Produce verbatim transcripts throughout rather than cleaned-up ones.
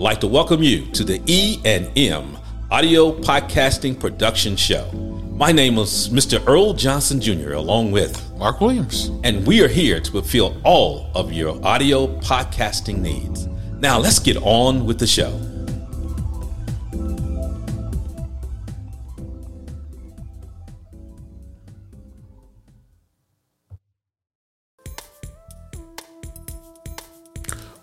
like to welcome you to the E and M Audio Podcasting Production Show. My name is Mister Earl Johnson Junior, along with Mark Williams, and we are here to fulfill all of your audio podcasting needs. Now let's get on with the show.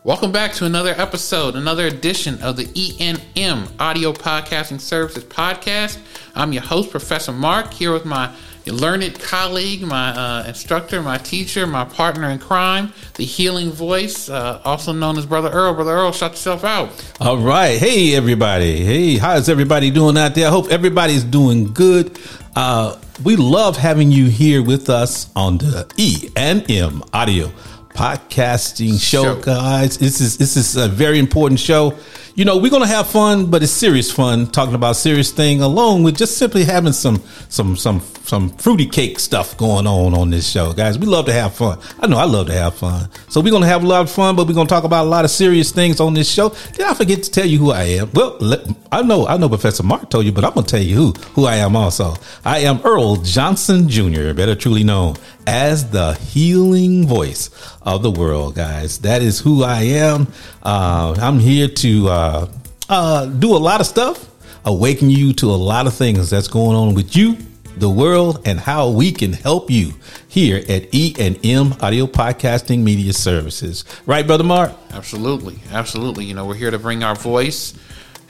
Welcome back to another episode, another edition of the E and M Audio Podcasting Services Podcast. I'm your host, Professor Mark, here with my learned colleague, my uh, instructor, my teacher, my partner in crime, the healing voice, uh, also known as Brother Earl. Brother Earl, shout yourself out. All right. Hey, everybody. Hey, how's everybody doing out there? I hope everybody's doing good. Uh, we love having you here with us on the E and M Audio Podcasting show, show, guys. This is this is a very important show. You know, we're gonna have fun, but it's serious fun, talking about serious thing, along with just simply having some some some some fruity cake stuff going on on this show, guys. We love to have fun. I know I love to have fun, so we're gonna have a lot of fun, but we're gonna talk about a lot of serious things on this show. Did I forget to tell you who I am? Well, let, I know I know Professor Mark told you, but I'm gonna tell you who who I am also. I am Earl Johnson Junior, better truly known as the healing voice of the world, guys. That is who I am. Uh, I'm here to uh, uh, do a lot of stuff, awaken you to a lot of things that's going on with you, the world, and how we can help you here at E and M Audio Podcasting Media Services. Right, Brother Mark? Absolutely. Absolutely. You know, we're here to bring our voice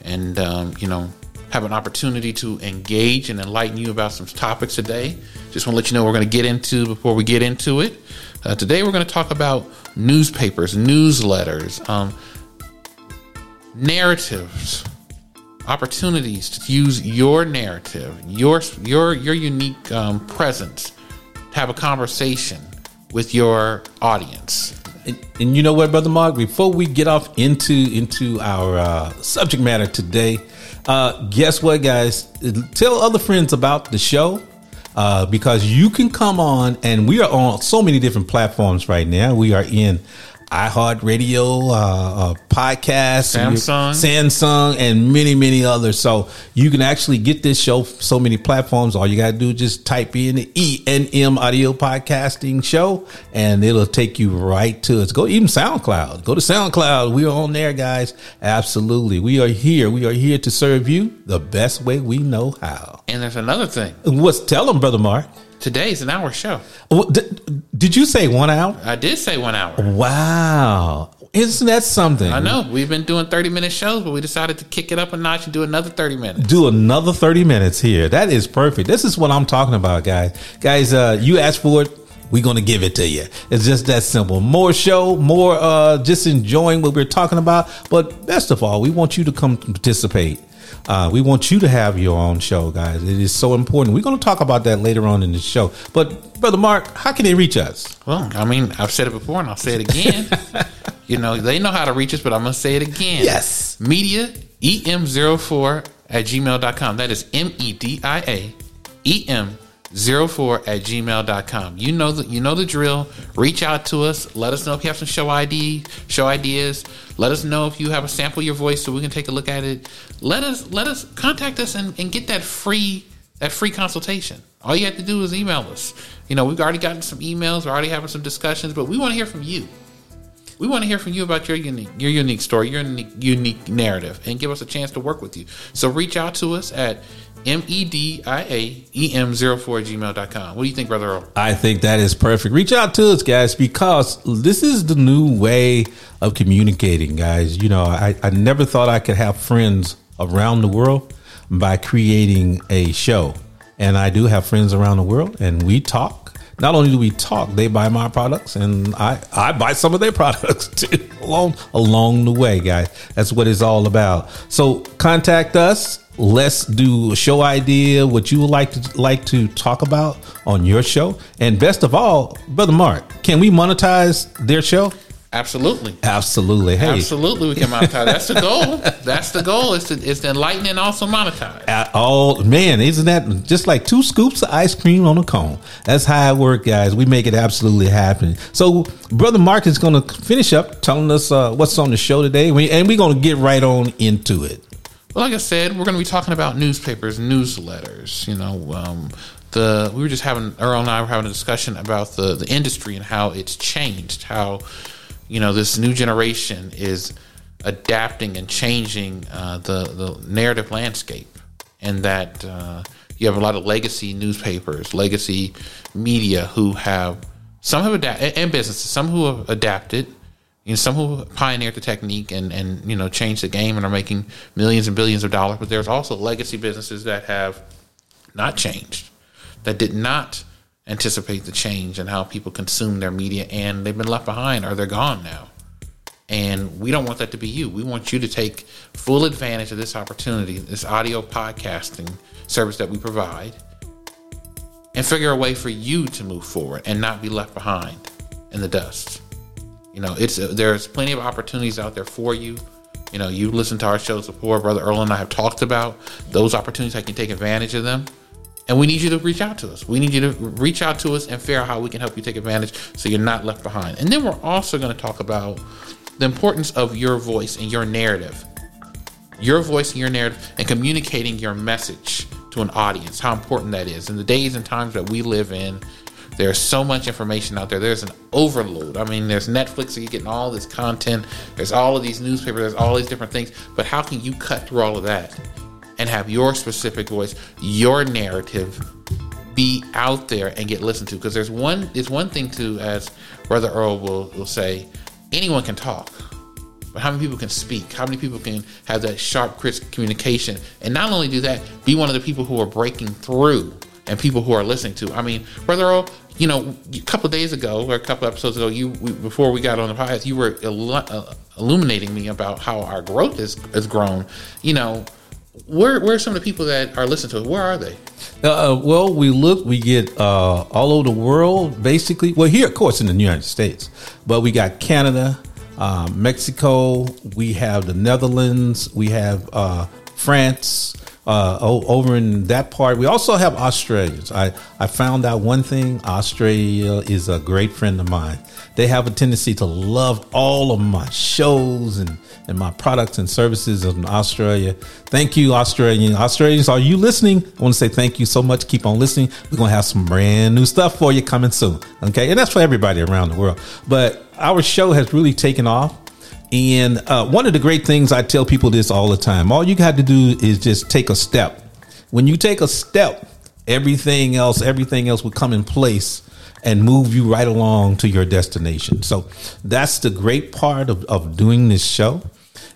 and, um, you know, have an opportunity to engage and enlighten you about some topics today. Just want to let you know what we're going to get into before we get into it. Uh, today, we're going to talk about newspapers, newsletters, um, narratives, opportunities to use your narrative, your your your unique um, presence, to have a conversation with your audience. And, and you know what, Brother Mark? Before we get off into into our uh, subject matter today, Uh, guess what, guys? Tell other friends about the show, uh, because you can come on, and we are on so many different platforms right now. We are in iHeart Radio, uh, uh, podcast, Samsung, Samsung, and many, many others. So you can actually get this show from so many platforms. All you got to do is just type in the E and M Audio Podcasting Show, and it'll take you right to us. Go even SoundCloud. Go to SoundCloud. We are on there, guys. Absolutely. We are here. We are here to serve you the best way we know how. And there's another thing. What's tell them, Brother Mark? Today's an hour show. Did you say one hour? I did say one hour. Wow. Isn't that something? I know. We've been doing thirty minute shows, but we decided to kick it up a notch and do another thirty minutes. Do another thirty minutes here. That is perfect. This is what I'm talking about, guys. Guys, uh, you asked for it. We're going to give it to you. It's just that simple. More show, more uh, just enjoying what we're talking about. But best of all, we want you to come participate. Uh, we want you to have your own show, guys. It is so important. We're going to talk about that later on in the show. But, Brother Mark, how can they reach us? Well, I mean, I've said it before and I'll say it again. You know, they know how to reach us, but I'm going to say it again. Yes. media e m zero four at gmail dot com. That is M E D I A E M zero four at gmail dot com. You know the, you know the drill. Reach out to us. Let us know if you have some show I D, show ideas. Let us know if you have a sample of your voice so we can take a look at it. Let us let us contact us and, and get that free that free consultation. All you have to do is email us. You know, we've already gotten some emails. We're already having some discussions, but we want to hear from you. We want to hear from you about your unique your unique story, your unique, unique narrative, and give us a chance to work with you. So reach out to us at M E D I A E M zero four at gmail dot com. What do you think, Brother Earl? I think that is perfect. Reach out to us, guys, because this is the new way of communicating, guys. You know, I, I never thought I could have friends around the world by creating a show. And I do have friends around the world, and we talk. Not only do we talk, they buy my products, and I, I buy some of their products too along, along the way, guys. That's what it's all about. So contact us. Let's do a show idea, what you would like to like to talk about on your show. And best of all, Brother Mark, can we monetize their show? Absolutely. Absolutely. Hey. Absolutely we can monetize. That's the goal. That's the goal is to, is to enlighten and also monetize. Uh, oh, man, isn't that just like two scoops of ice cream on a cone? That's how it works, guys. We make it absolutely happen. So, Brother Mark is going to finish up telling us uh, what's on the show today, we, and we're going to get right on into it. Well, like I said, we're going to be talking about newspapers, newsletters, you know, um, the we were just having, Earl and I were having a discussion about the, the industry and how it's changed, how you know, this new generation is adapting and changing uh, the, the narrative landscape, and that uh, you have a lot of legacy newspapers, legacy media who have, some have adapted, and businesses, some who have adapted, you know, some who pioneered the technique and, and, you know, changed the game and are making millions and billions of dollars. But there's also legacy businesses that have not changed, that did not anticipate the change in how people consume their media, and they've been left behind or they're gone now. And we don't want that to be you. We want you to take full advantage of this opportunity, this audio podcasting service that we provide, and figure a way for you to move forward and not be left behind in the dust. You know, it's uh, there's plenty of opportunities out there for you. You know, you listen to our shows before. Brother Earl and I have talked about those opportunities. I can take advantage of them. And we need you to reach out to us. We need you to reach out to us and figure out how we can help you take advantage so you're not left behind. And then we're also going to talk about the importance of your voice and your narrative. Your voice and your narrative and communicating your message to an audience, how important that is. In the days and times that we live in, there's so much information out there. There's an overload. I mean, there's Netflix, so you're getting all this content. There's all of these newspapers. There's all these different things. But how can you cut through all of that and have your specific voice, your narrative, be out there and get listened to? Because there's one, it's one thing to, as Brother Earl will, will say, anyone can talk, but how many people can speak? How many people can have that sharp, crisp communication? And not only do that, be one of the people who are breaking through and people who are listening to. I mean, Brother Earl, you know, a couple of days ago or a couple of episodes ago, you we, before we got on the podcast, you were il- uh, illuminating me about how our growth has, has grown, you know. Where where are some of the people that are listening to it? Where are they? Uh, well, we look, we get uh, all over the world, basically. Well, here, of course, in the United States. But we got Canada, uh, Mexico. We have the Netherlands. We have uh, France uh, over in that part. We also have Australians. I, I found out one thing. Australia is a great friend of mine. They have a tendency to love all of my shows and and my products and services in Australia. Thank you, Australian. Australians, are you listening? I want to say thank you so much. Keep on listening. We're going to have some brand new stuff for you coming soon. Okay. And that's for everybody around the world. But our show has really taken off. And uh, one of the great things, I tell people this all the time. All you got to do is just take a step. When you take a step, everything else, everything else will come in place and move you right along to your destination. So that's the great part of, of doing this show.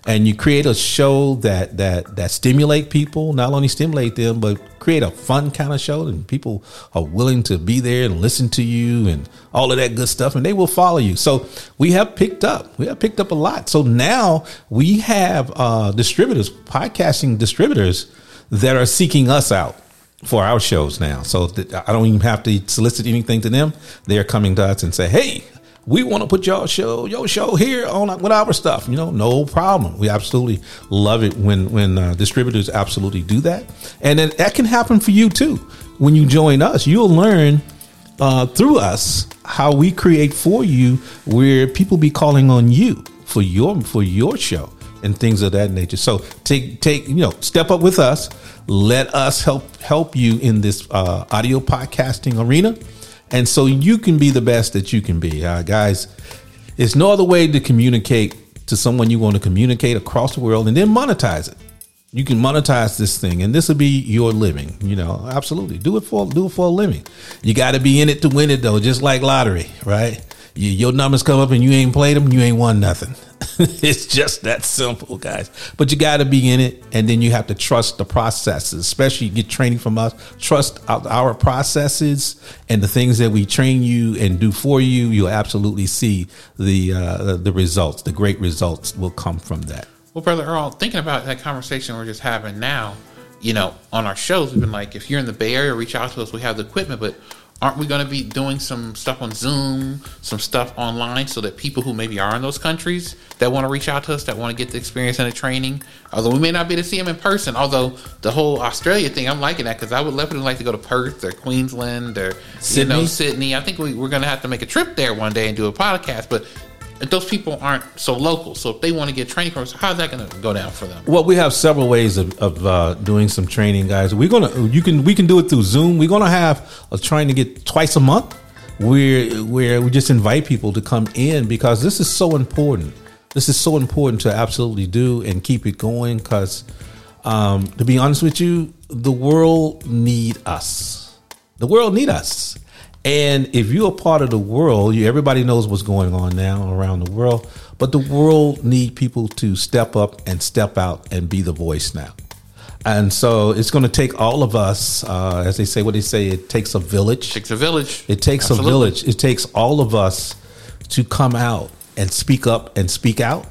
And you create a show that that that stimulate people, not only stimulate them, but create a fun kind of show. And people are willing to be there and listen to you and all of that good stuff. And they will follow you. So we have picked up. We have picked up a lot. So now we have uh, distributors, podcasting distributors that are seeking us out for our shows now. So th- I don't even have to solicit anything to them. They're coming to us and say, hey, we want to put your show, your show here on with our stuff. You know, no problem. We absolutely love it when when uh, distributors absolutely do that, and then that can happen for you too. When you join us, you'll learn uh, through us how we create for you, where people be calling on you for your for your show and things of that nature. So take take you know step up with us. Let us help help you in this uh, audio podcasting arena. And so you can be the best that you can be. Uh, guys, there's no other way to communicate to someone you want to communicate across the world and then monetize it. You can monetize this thing, and this will be your living. You know, absolutely. Do it for do it for a living. You got to be in it to win it, though, just like lottery, right? You, your numbers come up and you ain't played them, you ain't won nothing. It's just that simple, guys. But you got to be in it, and then you have to trust the processes, especially you get training from us. Trust our processes and the things that we train you and do for you. You'll absolutely see the uh, the results. The great results will come from that. Well, Brother Earl, thinking about that conversation we're just having now, you know, on our shows, we've been like, if you're in the Bay Area, reach out to us. We have the equipment, but Aren't we going to be doing some stuff on Zoom, some stuff online, so that people who maybe are in those countries that want to reach out to us, that want to get the experience and the training, although we may not be able to see them in person? Although the whole Australia thing, I'm liking that, because I would definitely like to go to Perth or Queensland or Sydney. You know, Sydney. I think we, we're going to have to make a trip there one day and do a podcast, but those people aren't so local. So if they want to get training courses, how's that going to go down for them? Well, we have several ways of, of uh, doing some training, guys. We're going to, you can, we can do it through Zoom. We're going to have a trying to get twice a month where, where we just invite people to come in, because this is so important. This is so important to absolutely do and keep it going. Cause um, to be honest with you, the world need us. The world need us. And if you're a part of the world, you, everybody knows what's going on now around the world, but the world need people to step up and step out and be the voice now. And so it's going to take all of us, uh, as they say, what they say, it takes a village. It takes a village. It takes Absolutely. a village. It takes all of us to come out and speak up and speak out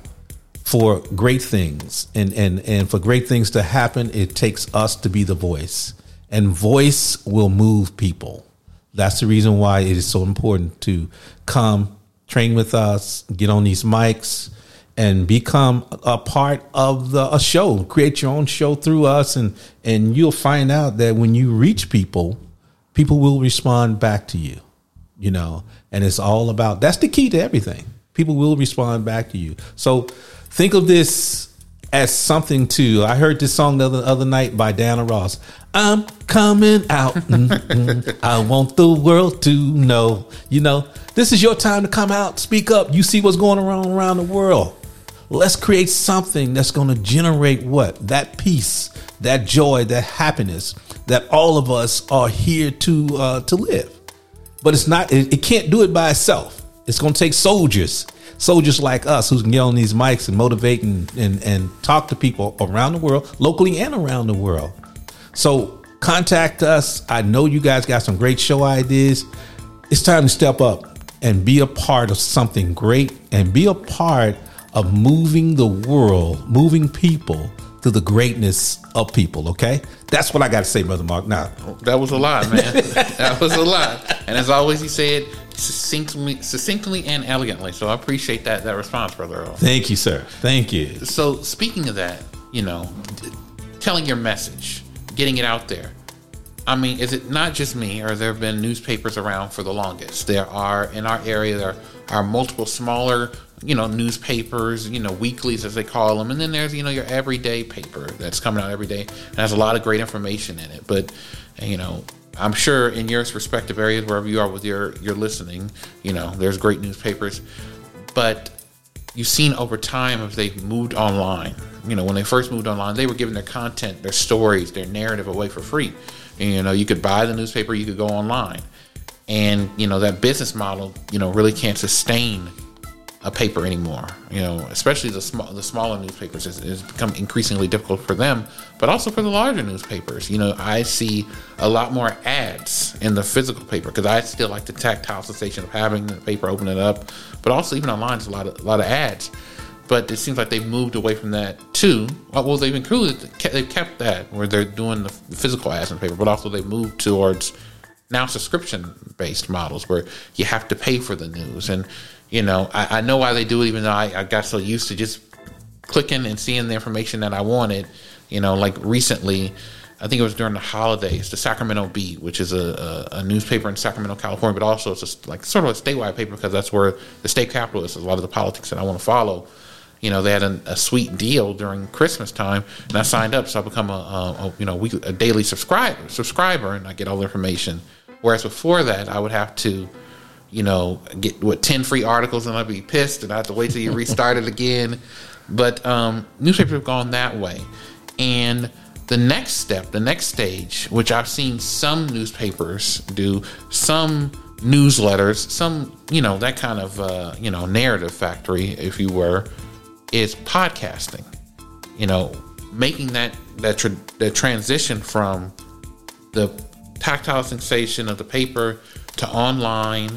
for great things. And, and, and for great things to happen, it takes us to be the voice. And voice will move people. That's the reason why it is so important to come train with us, get on these mics, and become a part of the, a show. Create your own show through us, and and you'll find out that when you reach people, people will respond back to you. You know, and it's all about, that's the key to everything. People will respond back to you. So think of this as something too. I heard this song the other, other night by Diana Ross. I'm coming out. Mm-mm. I want the world to know. You know, this is your time to come out, speak up. You see what's going on around the world. Let's create something that's going to generate what? That peace, that joy, that happiness that all of us are here to uh, to live. But it's not. It, it can't do it by itself. It's going to take soldiers. Soldiers like us who can get on these mics and motivate and, and, and talk to people around the world, locally and around the world. So contact us. I know you guys got some great show ideas. It's time to step up and be a part of something great and be a part of moving the world, moving people to the greatness of people, okay? That's what I got to say, Brother Mark. Now, that was a lot, man. That was a lot. And as always, he said succinctly, succinctly and elegantly. So I appreciate that that response, Brother Earl. Thank you, sir. Thank you. So speaking of that, you know, telling your message, getting it out there. I mean, is it not just me, or there have been newspapers around for the longest? There are, in our area, there are multiple smaller, you know, newspapers, you know, weeklies as they call them. And then there's, you know, your everyday paper that's coming out every day and has a lot of great information in it. But, you know, I'm sure in your respective areas, wherever you are with your, your listening, you know, there's great newspapers. But you've seen over time as they've moved online, you know, when they first moved online, they were giving their content, their stories, their narrative away for free. And, you know, you could buy the newspaper, you could go online. And, you know, that business model, you know, really can't sustain a paper anymore, you know, especially the small, the smaller newspapers. It's, it's become increasingly difficult for them, but also for the larger newspapers. You know, I see a lot more ads in the physical paper because I still like the tactile sensation of having the paper, open it up, but also even online, there's a lot of, a lot of ads. But it seems like they've moved away from that too. Well, they've included, they've kept that where they're doing the physical ads in the paper, but also they've moved towards now subscription-based models where you have to pay for the news. And you know, I, I know why they do it, even though I, I got so used to just clicking and seeing the information that I wanted. You know, like recently, I think it was during the holidays, the Sacramento Bee, which is a, a, a newspaper in Sacramento, California, but also it's just like sort of a statewide paper because that's where the state capital is, a lot of the politics that I want to follow. You know, they had an, a sweet deal during Christmas time, and I signed up, so I become a, a, a you know weekly, a daily subscriber, subscriber, and I get all the information. Whereas before that, I would have to, you know, get what ten free articles, and I'd be pissed, and I have to wait till you restart it again. But um, newspapers have gone that way, and the next step, the next stage, which I've seen some newspapers do, some newsletters, some you know that kind of uh, you know narrative factory, if you were, is podcasting. You know, making that that tra- that transition from the tactile sensation of the paper to online.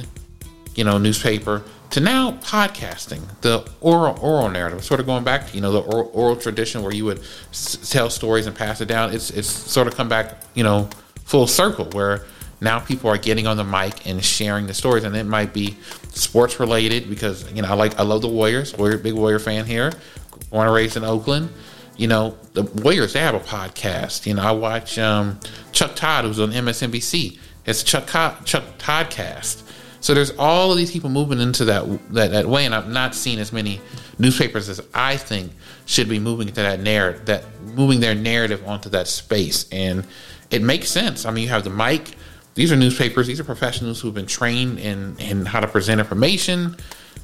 You know, newspaper to now podcasting, the oral oral narrative, sort of going back to, you know, the oral, oral tradition where you would s- tell stories and pass it down. It's it's sort of come back, you know, full circle where now people are getting on the mic and sharing the stories, and it might be sports related because, you know, I like I love the Warriors. Warrior, big Warrior fan here. Born and raised in Oakland. You know, the Warriors, they have a podcast. You know, I watch um, Chuck Todd, who's on M S N B C. It's Chuck Chuck Toddcast. So there's all of these people moving into that, that that way, and I've not seen as many newspapers as I think should be moving to that narrative, that moving their narrative onto that space, and it makes sense. I mean, you have the mic. These are newspapers. These are professionals who've been trained in in how to present information.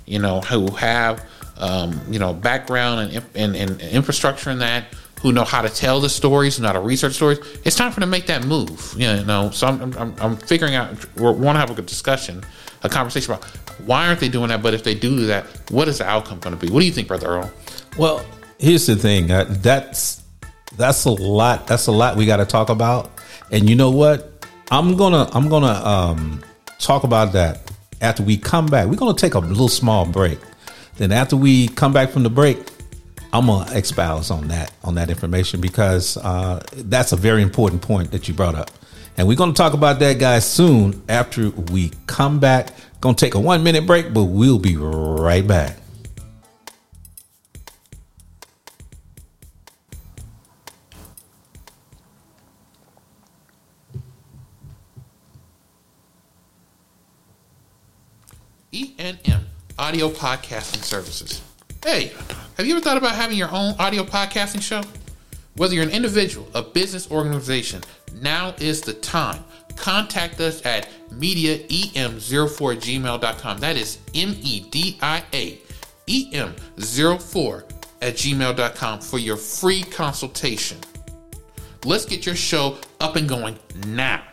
You know, who have um, you know background and, and and infrastructure in that. Who know how to tell the stories, who know how to research stories. It's time for them to make that move. You know, so I'm I'm, I'm figuring out. We want to have a discussion. A conversation about why aren't they doing that? But if they do that, what is the outcome going to be? What do you think, Brother Earl? Well, here's the thing. Uh, that's that's a lot. That's a lot we got to talk about. And you know what? I'm gonna I'm gonna um, talk about that after we come back. We're gonna take a little small break. Then after we come back from the break, I'm gonna expound on that on that information because uh, that's a very important point that you brought up. And we're going to talk about that, guys, soon after we come back. Going to take a one minute break, but we'll be right back. E and M Audio Podcasting Services. Hey, have you ever thought about having your own audio podcasting show? Whether you're an individual, a business, organization, now is the time. Contact us at media e m zero four at gmail dot com. That is M E D I A E M zero four at gmail dot com for your free consultation. Let's get your show up and going now.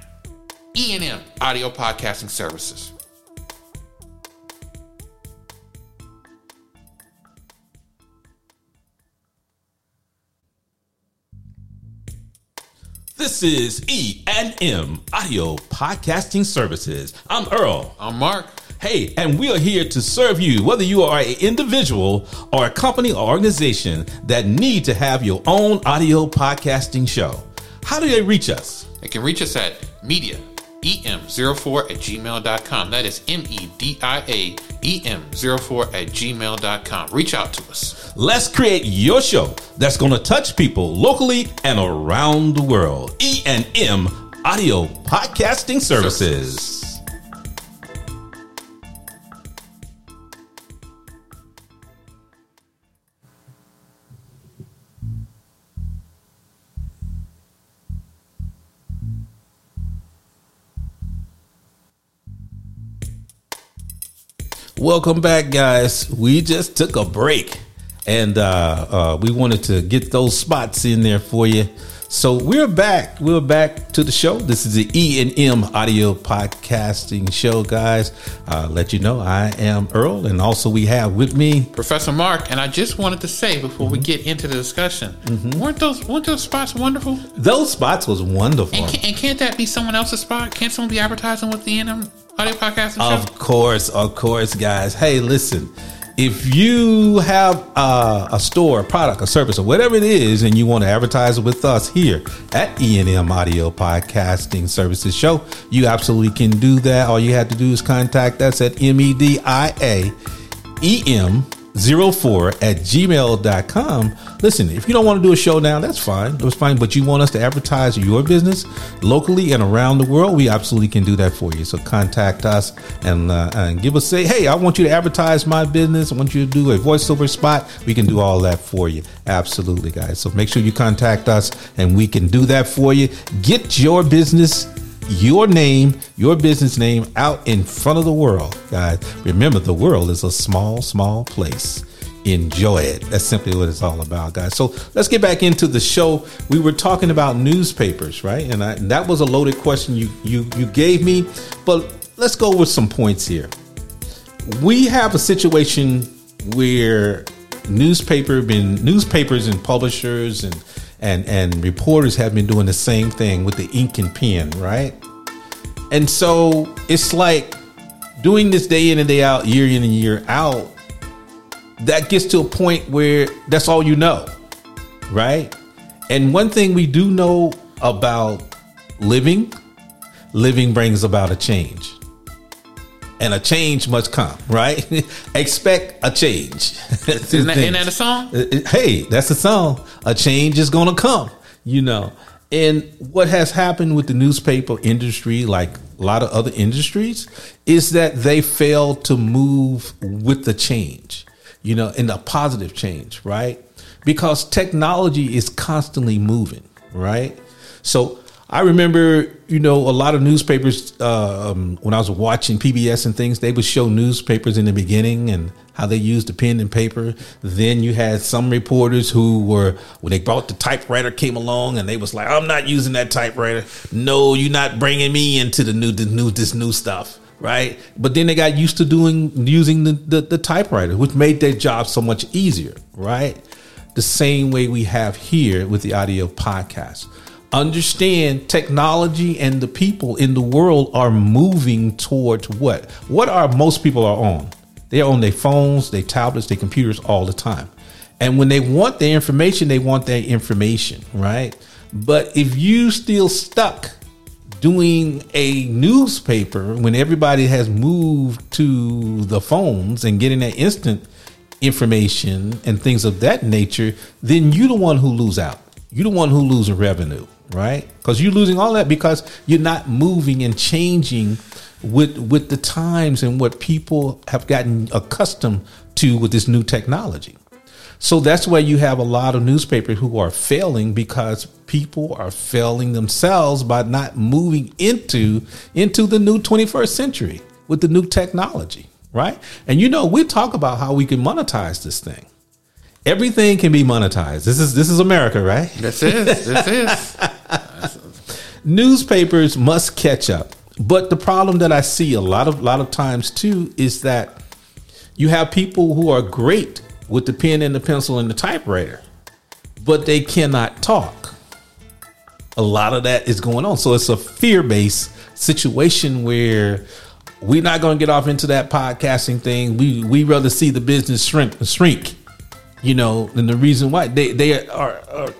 E and M Audio Podcasting Services. This is E and M Audio Podcasting Services. I'm Earl. I'm Mark. Hey, and we are here to serve you, whether you are an individual or a company or organization that need to have your own audio podcasting show. How do they reach us? They can reach us at media e m zero four at gmail dot com. That is M E D I A E M zero four at gmail dot com. Reach out to us. Let's create your show that's going to touch people locally and around the world. E and M Audio Podcasting Services. Services. Welcome back, guys. We just took a break, and uh, uh, we wanted to get those spots in there for you. So we're back. We're back to the show. This is the E and M Audio Podcasting Show, guys. Uh, let you know, I am Earl, and also we have with me Professor Mark. And I just wanted to say before mm-hmm. we get into the discussion, mm-hmm. weren't those weren't those spots wonderful? Those spots was wonderful. And, can, and can't that be someone else's spot? Can't someone be advertising with the E and M? Of course, of course, guys. Hey, listen, if you have uh, a store, a product, a service, or whatever it is, and you want to advertise with us here at E and M Audio Podcasting Services Show, you absolutely can do that. All you have to do is contact us at M E D I A E M zero four at gmail dot com. Listen, if you don't want to do a show now, that's fine. That's fine. But you want us to advertise your business locally and around the world, we absolutely can do that for you. So contact us and, uh, and give us say, hey, I want you to advertise my business. I want you to do a voiceover spot. We can do all that for you. Absolutely, guys. So make sure you contact us and we can do that for you. Get your business, your name, your business name out in front of the world, guys. Remember, the world is a small, small place. Enjoy it. That's simply what it's all about, guys. So let's get back into the show. We were talking about newspapers, right? And, I, and that was a loaded question you, you, you gave me. But let's go with some points here. We have a situation where newspaper been newspapers and publishers and And and reporters have been doing the same thing with the ink and pen, right? And so it's like doing this day in and day out, year in and year out, that gets to a point where that's all you know, right? And one thing we do know about living, living brings about a change. And a change must come, right? Expect a change. Isn't that, isn't that a song? Hey, that's a song. A change is going to come, you know. And what has happened with the newspaper industry, like a lot of other industries, is that they fail to move with the change, you know, in a positive change, right? Because technology is constantly moving, right? So I remember, you know, a lot of newspapers, um, when I was watching P B S and things, they would show newspapers in the beginning and how they used the pen and paper. Then you had some reporters who were, when they brought the typewriter came along and they was like, I'm not using that typewriter. No, you're not bringing me into the new, the new, this new stuff. Right. But then they got used to doing, using the, the, the typewriter, which made their job so much easier. Right. The same way we have here with the audio podcast. Understand technology and the people in the world are moving towards what? What are most people are on? They're on their phones, their tablets, their computers all the time. And when they want their information, they want their information, right? But if you still stuck doing a newspaper when everybody has moved to the phones and getting that instant information and things of that nature, then you're the one who lose out. You're the one who losing revenue, right? Because you're losing all that because you're not moving and changing with with the times and what people have gotten accustomed to with this new technology. So that's why you have a lot of newspapers who are failing because people are failing themselves by not moving into into the new twenty-first century with the new technology, right? And, you know, we talk about how we can monetize this thing. Everything can be monetized. This is this is America, right? This is. This is. Newspapers must catch up. But the problem that I see a lot of lot of times, too, is that you have people who are great with the pen and the pencil and the typewriter, but they cannot talk. A lot of that is going on. So it's a fear-based situation where we're not going to get off into that podcasting thing. We we rather see the business shrink shrink. You know, and the reason why they they are, are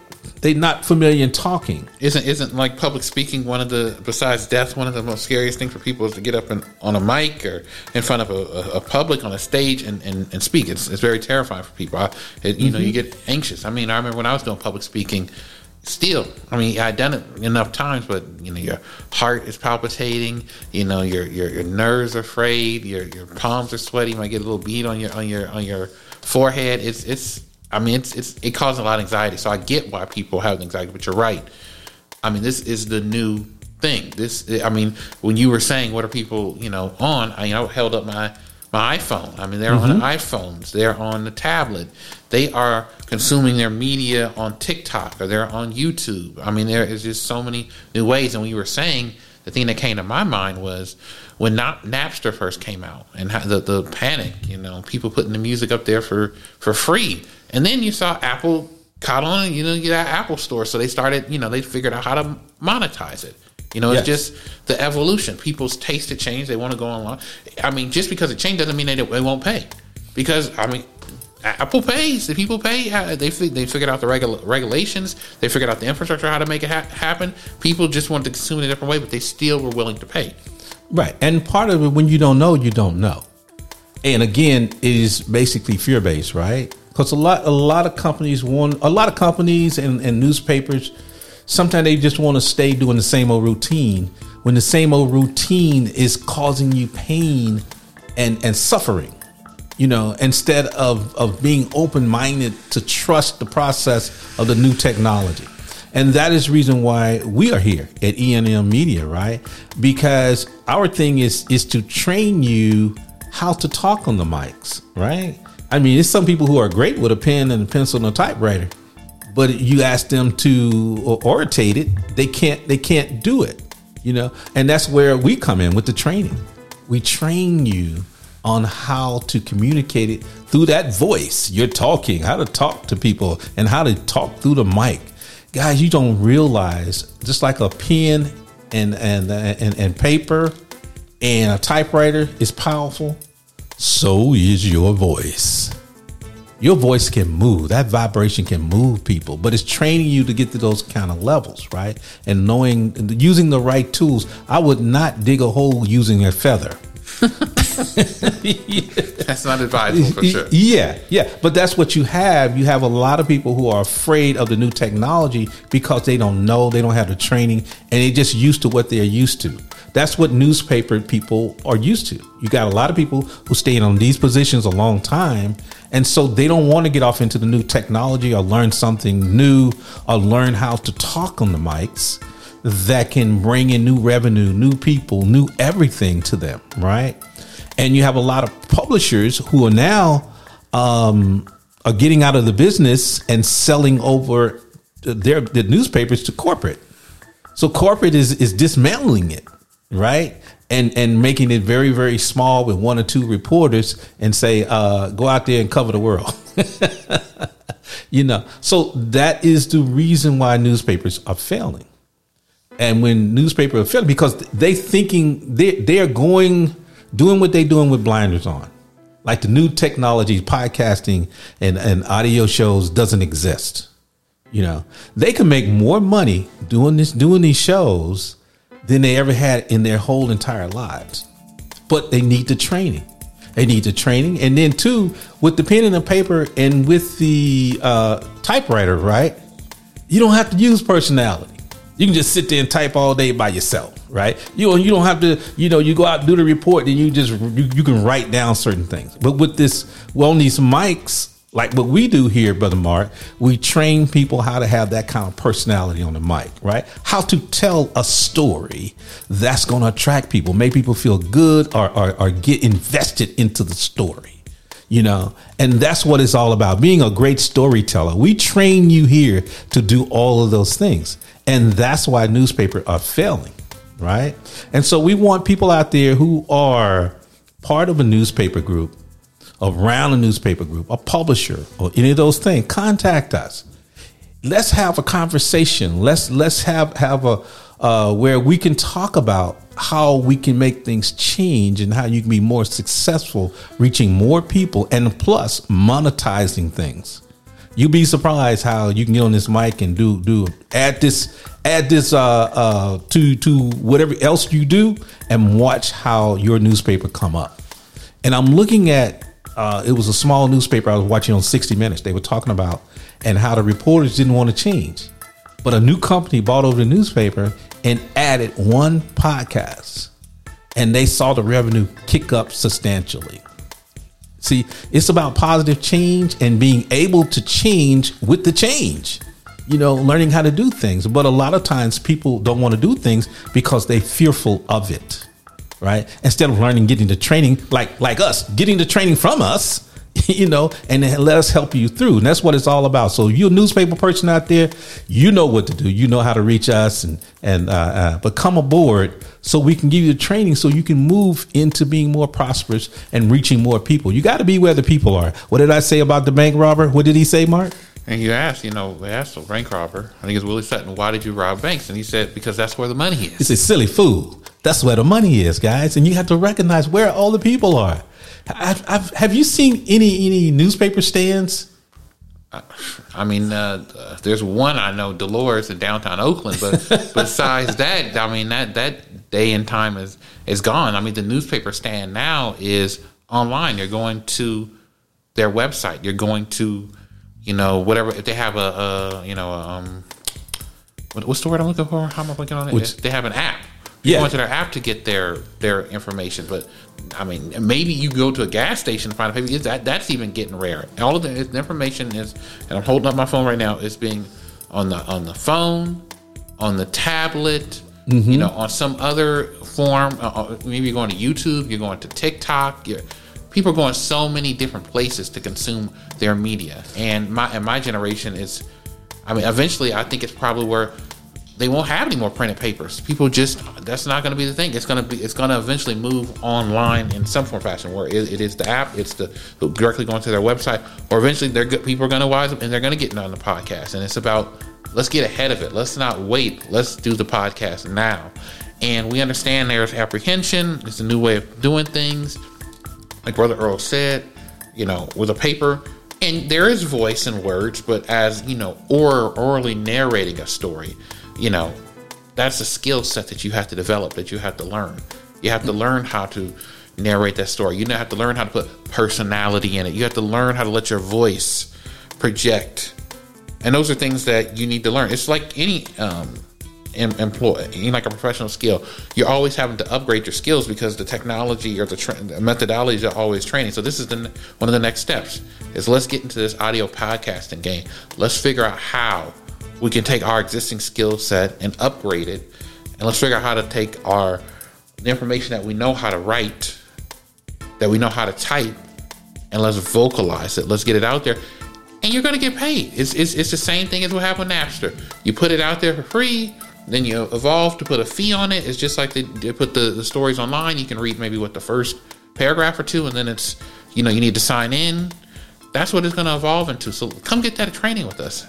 they not familiar in talking. Isn't isn't like public speaking one of the, besides death, one of the most scariest things for people is to get up and, on a mic or in front of a, a public on a stage and, and, and speak. It's it's very terrifying for people. I, it, you mm-hmm. know, you get anxious. I mean, I remember when I was doing public speaking. Still, I mean, I've done it enough times, but you know, your heart is palpitating. You know, your your, your nerves are frayed. Your your palms are sweaty. You might get a little bead on your on your on your forehead. It's it's. I mean, it's it's it causes a lot of anxiety. So I get why people have anxiety. But you're right. I mean, this is the new thing. This. I mean, when you were saying, what are people, you know, on? I, you know, held up my. My iPhone. I mean, they're mm-hmm. on iPhones. They're on the tablet. They are consuming their media on TikTok or they're on YouTube. I mean, there is just so many new ways. And when you were saying, the thing that came to my mind was when not Napster first came out and the, the panic, you know, people putting the music up there for, for free. And then you saw Apple caught on, you know, you got Apple Store. So they started, you know, they figured out how to monetize it. You know, yes. It's just the evolution. People's taste had changed. They want to go online. I mean, just because it changed doesn't mean they, they won't pay. Because, I mean, Apple pays. The people pay. They they figured out the regu- regulations. They figured out the infrastructure, how to make it ha- happen. People just wanted to consume it in a different way, but they still were willing to pay. Right. And part of it, when you don't know, you don't know. And again, it is basically fear-based, right? Because a lot, a lot of companies want, a lot of companies and, and newspapers, sometimes they just want to stay doing the same old routine when the same old routine is causing you pain and, and suffering, you know, instead of, of being open-minded to trust the process of the new technology. And that is the reason why we are here at E and M Media, right? Because our thing is, is to train you how to talk on the mics, right? I mean, there's some people who are great with a pen and a pencil and a typewriter. But you ask them to orate it, they can't. They can't do it, you know. And that's where we come in with the training. We train you on how to communicate it through that voice. You're talking, how to talk to people, and how to talk through the mic. Guys, you don't realize, just like a pen and and and, and paper and a typewriter is powerful, so is your voice. Your voice can move. That vibration can move people, but it's training you to get to those kind of levels, right? And knowing, using the right tools. I would not dig a hole using a feather. That's not advisable for sure. Yeah, yeah. But that's what you have. You have a lot of people who are afraid of the new technology because they don't know, they don't have the training, and they're just used to what they're used to. That's what newspaper people are used to. You got a lot of people who stayed on these positions a long time, and so they don't want to get off into the new technology or learn something new or learn how to talk on the mics that can bring in new revenue, new people, new everything to them, right? And you have a lot of publishers who are now um, are getting out of the business and selling over their, their newspapers to corporate. So corporate is is dismantling it, right? And and making it very, very small with one or two reporters and say, uh, go out there and cover the world. You know, so that is the reason why newspapers are failing. And when newspaper fail, because they thinking they they are going doing what they doing with blinders on, like the new technology, podcasting and, and audio shows doesn't exist. You know, they can make more money doing this, doing these shows than they ever had in their whole entire lives. But they need the training. They need the training. And then, too, with the pen and the paper and with the uh, typewriter, right? You don't have to use personality. You can just sit there and type all day by yourself, right? You you don't have to, you know, you go out and do the report and you just, you, you can write down certain things. But with this, well, on these mics, like what we do here, Brother Mark, we train people how to have that kind of personality on the mic, right? How to tell a story that's going to attract people, make people feel good or, or, or get invested into the story. You know, and that's what it's all about, being a great storyteller. We train you here to do all of those things. And that's why newspapers are failing. Right. And so we want people out there who are part of a newspaper group, around a newspaper group, a publisher or any of those things. Contact us. Let's have a conversation. Let's let's have have a uh, where we can talk about how we can make things change and how you can be more successful, reaching more people, and plus monetizing things. You'd be surprised how you can get on this mic and do do add this add this uh, uh, to to whatever else you do and watch how your newspaper come up. And I'm looking at uh, it was a small newspaper I was watching on sixty minutes. They were talking about and how the reporters didn't want to change. But a new company bought over the newspaper and added one podcast, and they saw the revenue kick up substantially. See, it's about positive change and being able to change with the change, you know, learning how to do things. But a lot of times people don't want to do things because they're fearful of it. Right. Instead of learning, getting the training like like us, getting the training from us. You know, and let us help you through. And that's what it's all about. So you're a newspaper person out there. You know what to do. You know how to reach us. And, and uh, uh, but come aboard so we can give you the training so you can move into being more prosperous and reaching more people. You got to be where the people are. What did I say about the bank robber? What did he say, Mark? And you asked, you know, they asked a bank robber, I think it's Willie Sutton, why did you rob banks? And he said, because that's where the money is. It's a silly fool. That's where the money is, guys. And you have to recognize where all the people are. I've, I've, have you seen any any newspaper stands? I, I mean, uh, uh, there's one I know, Dolores in downtown Oakland. But besides that, I mean, that that day and time is is gone. I mean, the newspaper stand now is online. You're going to their website. You're going to, you know, whatever. If they have a, a you know, um, what, what's the word I'm looking for? How am I looking on it? Which, they have an app. You yeah. go to their app to get their their information, but I mean, maybe you go to a gas station to find a paper. That that's even getting rare. All of the, the information is, and I'm holding up my phone right now. It's being on the on the phone, on the tablet, mm-hmm. you know, on some other form. Uh, maybe you're going to YouTube, you're going to TikTok. You're, people are going so many different places to consume their media, and my and my generation is. I mean, eventually, I think it's probably where. They won't have any more printed papers. People just, that's not going to be the thing. It's going to be, it's going to eventually move online in some form or fashion where it, it is the app, it's the directly going to their website, or eventually they're good. People are going to wise up and they're going to get on the podcast. And it's about, let's get ahead of it. Let's not wait. Let's do the podcast now. And we understand there's apprehension. It's a new way of doing things. Like Brother Earl said, you know, with a paper, And there is voice and words, but as, you know, or orally narrating a story, you know, that's a skill set that you have to develop, that you have to learn. You have to learn how to narrate that story. You have to learn how to put personality in it. You have to learn how to let your voice project. And those are things that you need to learn. It's like any um, employee, any, like a professional skill. You're always having to upgrade your skills because the technology or the, tra- the methodologies are always training. So this is the, one of the next steps is let's get into this audio podcasting game. Let's figure out how we can take our existing skill set and upgrade it. And let's figure out how to take our the information that we know how to write, that we know how to type, and let's vocalize it. Let's get it out there. And you're going to get paid. It's, it's, it's the same thing as what happened with Napster. You put it out there for free, then you evolve to put a fee on it. It's just like they, they put the, the stories online. You can read maybe what the first paragraph or two, and then it's, you know, you need to sign in. That's what it's going to evolve into. So come get that training with us.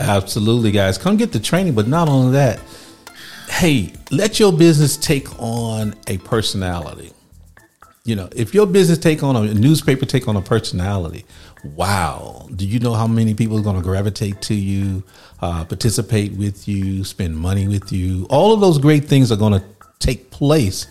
Absolutely, guys. Come get the training, but not only that. Hey, let your business take on a personality. You know, if your business take on a, a newspaper, take on a personality. Wow. Do you know how many people are going to gravitate to you, uh, participate with you, spend money with you? All of those great things are going to take place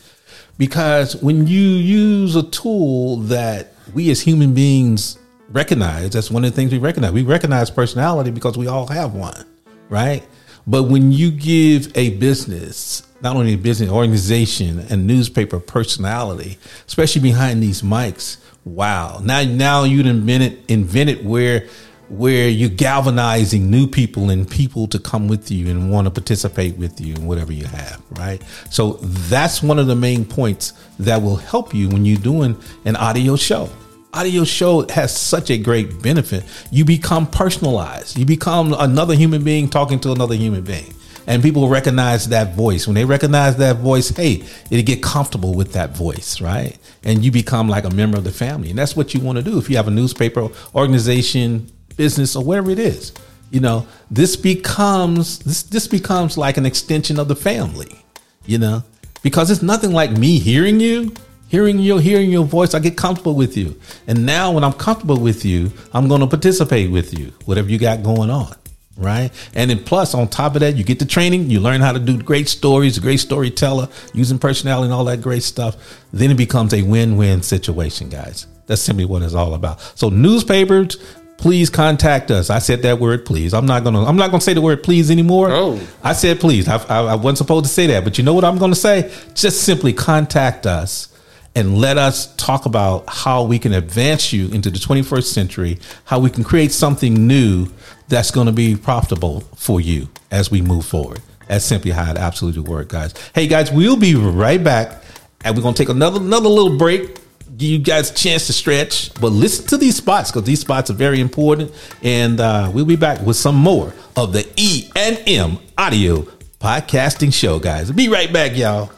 because when you use a tool that we as human beings recognize, that's one of the things we recognize. We recognize personality because we all have one, right? But when you give a business, not only a business organization and newspaper personality, especially behind these mics, wow. Now, now you've invented, invented where, where you're galvanizing new people and people to come with you and want to participate with you in whatever you have, right? So that's one of the main points that will help you when you're doing an audio show. Audio show has such a great benefit. You become personalized. You become another human being talking to another human being. And people recognize that voice. When they recognize that voice, hey, it'll get comfortable with that voice, right? And you become like a member of the family. And that's what you want to do if you have a newspaper, organization, business, or whatever it is. You know, this becomes this this becomes like an extension of the family, you know, because it's nothing like me hearing you. Hearing your hearing your voice, I get comfortable with you. And now when I'm comfortable with you, I'm going to participate with you, whatever you got going on. Right. And then plus, on top of that, you get the training. You learn how to do great stories, great storyteller, using personality and all that great stuff. Then it becomes a win-win situation, guys. That's simply what it's all about. So newspapers, please contact us. I said that word, please. I'm not going to I'm not going to say the word please anymore. Oh. I said, please. I, I, I wasn't supposed to say that. But you know what I'm going to say? Just simply contact us. And let us talk about how we can advance you into the twenty-first century, how we can create something new that's going to be profitable for you as we move forward. That's simply how it absolutely works, guys. Hey, guys, we'll be right back. And we're going to take another another little break. Give you guys a chance to stretch. But listen to these spots because these spots are very important. And uh, we'll be back with some more of the E and M Audio Podcasting Show, guys. Be right back, y'all.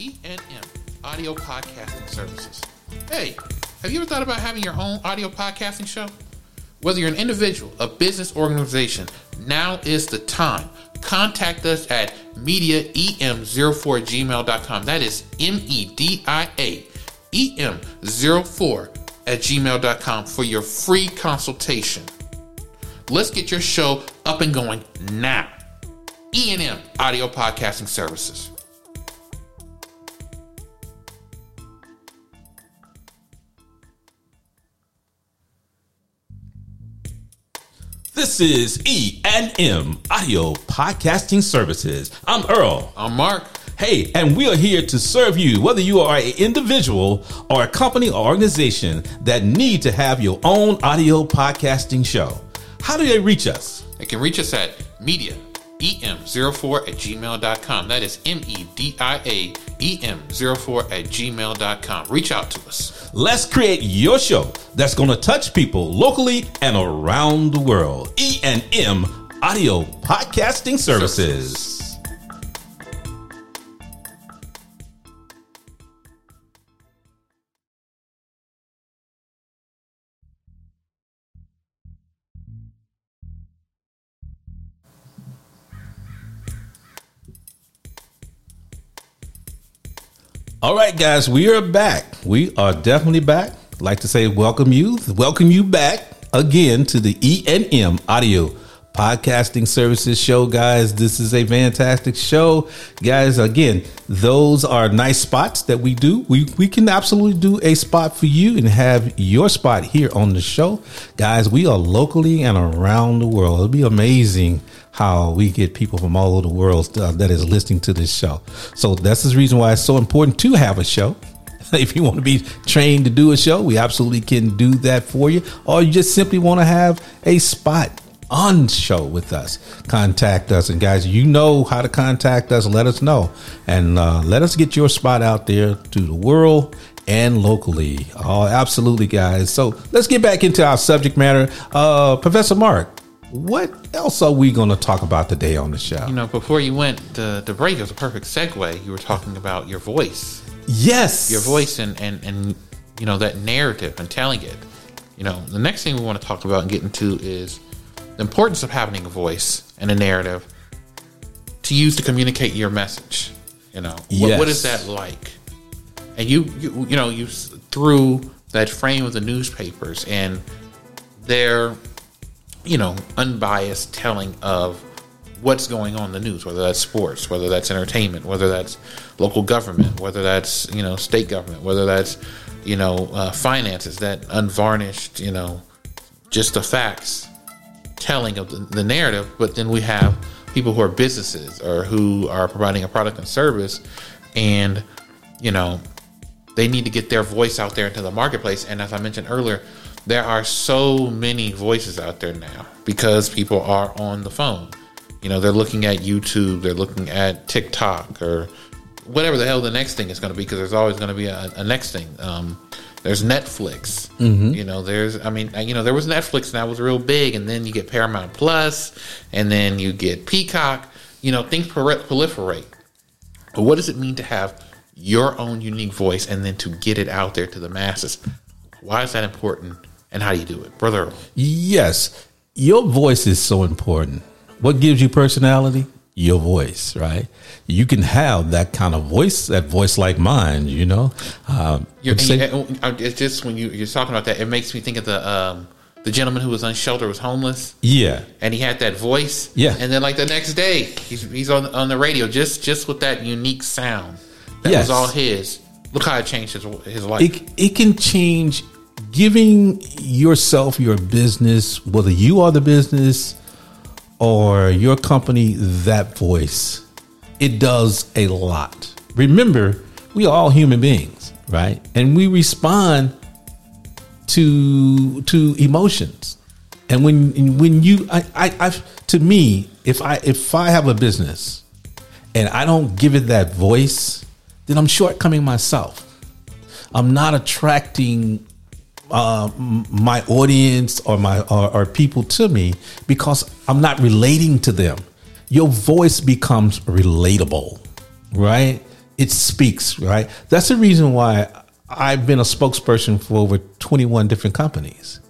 E and M Audio Podcasting Services. Hey, have you ever thought about having your own audio podcasting show? Whether you're an individual, a business, organization, now is the time. Contact us at media e m zero four at gmail dot com. That is M E D I A E M zero four at gmail dot com for your free consultation. Let's get your show up and going now. E and M Audio Podcasting Services. This is E and M Audio Podcasting Services. I'm Earl. I'm Mark. Hey, and we are here to serve you, whether you are an individual or a company or organization that need to have your own audio podcasting show. How do they reach us? They can reach us at media e m zero four at gmail dot com. That is M E D I A E M zero four at gmail dot com. Reach out to us. Let's create your show that's going to touch people locally and around the world. E and M Audio Podcasting Services. All right, guys, we are back. We are definitely back. I'd like to say welcome you. Welcome you back again to the E and M Audio Podcasting Services show, guys. This is a fantastic show, guys. Again, those are nice spots that we do. We we can absolutely do a spot for you and have your spot here on the show, guys. We are locally and around the world. It'll be amazing how we get people from all over the world uh, that is listening to this show. So that's the reason why it's so important to have a show. If you want to be trained to do a show, we absolutely can do that for you. Or you just simply want to have a spot on show with us, contact us. And guys, you know how to contact us. Let us know and uh, let us get your spot out there to the world and locally. Oh, absolutely, guys. So let's get back into our subject matter. Uh, Professor Mark, what else are we going to talk about today on the show? You know, before you went to, to break, it was a perfect segue. You were talking about your voice. Yes. Your voice and, and, and, you know, that narrative and telling it. You know, the next thing we want to talk about and get into is the importance of having a voice and a narrative to use to communicate your message. You know, yes. what, what is that like? And you, you, you know, you through that frame of the newspapers and their, you know, unbiased telling of what's going on in the news, whether that's sports, whether that's entertainment, whether that's local government, whether that's, you know, state government, whether that's, you know, uh, finances, that unvarnished, you know, just the facts. Telling of the, the narrative, but then we have people who are businesses or who are providing a product and service, and you know they need to get their voice out there into the marketplace. And as I mentioned earlier, there are so many voices out there now because people are on the phone. You know, they're looking at YouTube, they're looking at TikTok or whatever the hell the next thing is going to be, because there's always going to be a, a next thing. Um, There's Netflix, mm-hmm. you know, there's, I mean, you know, there was Netflix and that was real big. And then you get Paramount Plus and then you get Peacock, you know, things proliferate. But what does it mean to have your own unique voice and then to get it out there to the masses? Why is that important? And how do you do it, Brother Earl? Yes. Your voice is so important. What gives you personality? Your voice, right? You can have that kind of voice, that voice like mine, you know. Um, you're, say, you, it's just when you, you're talking about that, it makes me think of the um, the gentleman who was unsheltered, was homeless. Yeah, and he had that voice. Yeah, and then like the next day, he's, he's on on the radio just just with that unique sound that yes. was all his. Look how it changed his his life. It, it can change. Giving yourself your business, whether you are the business or your company, that voice, it does a lot. Remember, we are all human beings, right? And we respond to to emotions. And when when you, I, I, I to me, if I if I have a business and I don't give it that voice, then I'm shortcoming myself. I'm not attracting Uh, my audience or my or, or people to me because I'm not relating to them. Your voice becomes relatable, right? It speaks, right? That's the reason why I've been a spokesperson for over twenty-one different companies,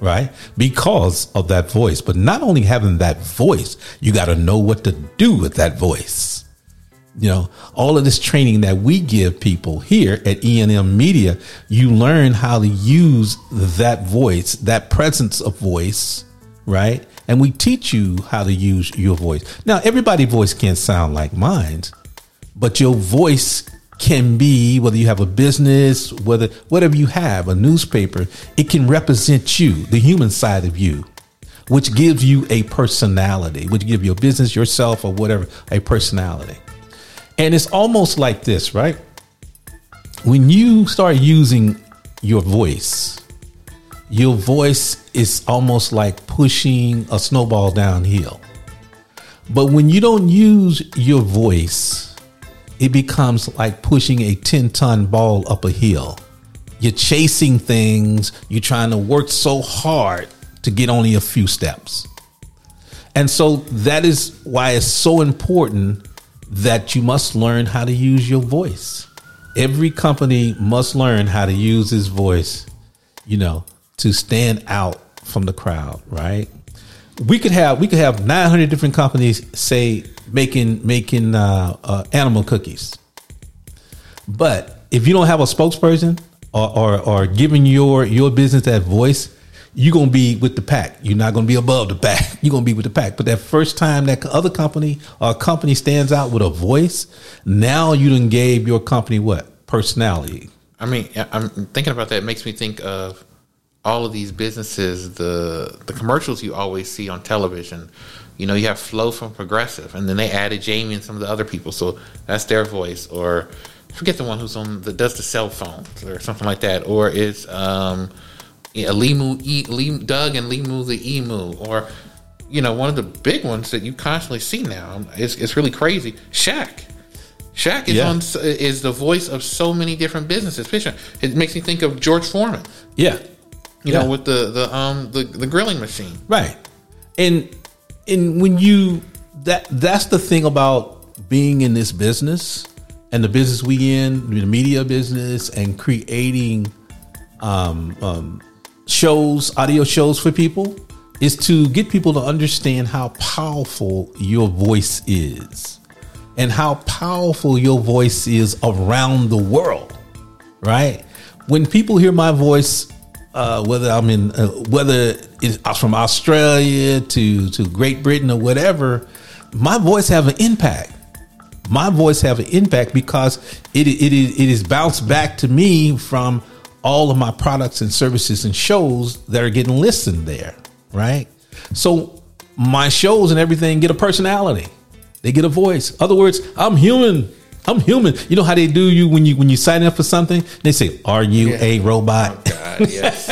right? Because of that voice. But not only having that voice, you got to know what to do with that voice. You know, all of this training that we give people here at E and M Media, you learn how to use that voice, that presence of voice, right? And we teach you how to use your voice. Now, everybody's voice can't sound like mine, but your voice can be, whether you have a business, whether whatever you have, a newspaper, it can represent you, the human side of you, which gives you a personality, which gives your business, yourself, or whatever, a personality. And it's almost like this, right? When you start using your voice, your voice is almost like pushing a snowball downhill. But when you don't use your voice, it becomes like pushing a ten-ton ball up a hill. You're chasing things. You're trying to work so hard to get only a few steps. And so that is why it's so important that you must learn how to use your voice. Every company must learn how to use his voice, you know, to stand out from the crowd, right? We could have we could have nine hundred different companies say making making uh, uh, animal cookies, But if you don't have a spokesperson or or, or giving your your business that voice, you're going to be with the pack. You're not going to be above the pack. You're going to be with the pack. But that first time that other company or company stands out with a voice, now you done gave your company what? Personality. I mean, I'm thinking about that. It makes me think of all of these businesses, the the commercials you always see on television. You know, you have Flo from Progressive, and then they added Jamie and some of the other people. So that's their voice. Or I forget the one who's on that does the cell phones or something like that. Or it's um, yeah, Limu, e, Limu, Doug and Limu the Emu. Or, you know, one of the big ones that you constantly see now. It's it's really crazy. Shaq. Shaq is yeah. on is the voice of so many different businesses. It makes me think of George Foreman. Yeah, you yeah. know, with the the um the, the grilling machine, right? And and when you that that's the thing about being in this business and the business we in, the media business, and creating um, um shows, audio shows for people, is to get people to understand how powerful your voice is. And how powerful your voice is around the world, right? When people hear my voice, uh, whether I'm in, uh, whether it's from Australia to, to Great Britain or whatever, my voice have an impact. My voice have an impact because it it is it is bounced back to me from all of my products and services and shows that are getting listened there, right? So my shows and everything get a personality. They get a voice. Other words, I'm human. I'm human. You know how they do you when you when you sign up for something? They say, "Are you yeah. a robot?" Oh God, yes.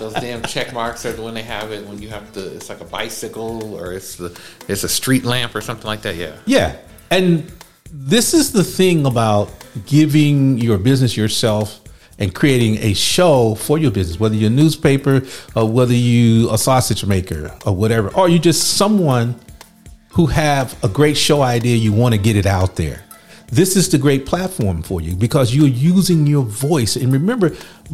Those damn check marks are the when they have it when you have the it's like a bicycle or it's the it's a street lamp or something like that. Yeah. Yeah. And this is the thing about giving your business yourself and creating a show for your business, whether you're a newspaper or whether you a sausage maker or whatever, or you just someone who have a great show idea, you want to get it out there. This is the great platform for you because you're using your voice. And remember,